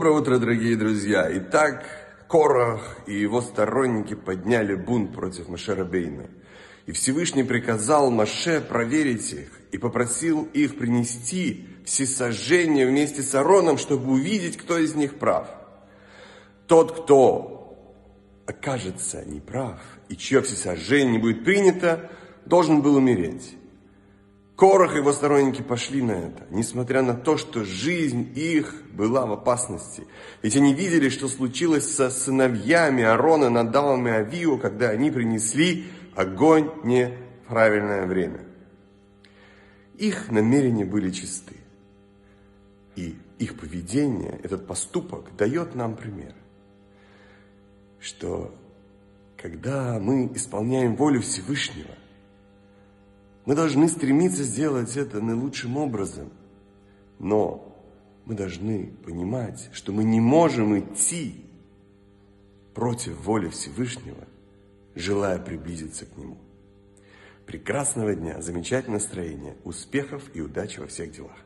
Доброе утро, дорогие друзья! Итак, Корах и его сторонники подняли бунт против Маше Рабейна. И Всевышний приказал Маше проверить их и попросил их принести всесожжение вместе с Аароном, чтобы увидеть, кто из них прав. Тот, кто окажется неправ и чье всесожжение не будет принято, должен был умереть. Корах и его сторонники пошли на это, несмотря на то, что жизнь их была в опасности. Ведь они видели, что случилось со сыновьями Аарона, Надавом и Авио, когда они принесли огонь в неправильное время. Их намерения были чисты. И их поведение, этот поступок, дает нам пример, что когда мы исполняем волю Всевышнего, мы должны стремиться сделать это наилучшим образом, но мы должны понимать, что мы не можем идти против воли Всевышнего, желая приблизиться к Нему. Прекрасного дня, замечательного настроения, успехов и удачи во всех делах.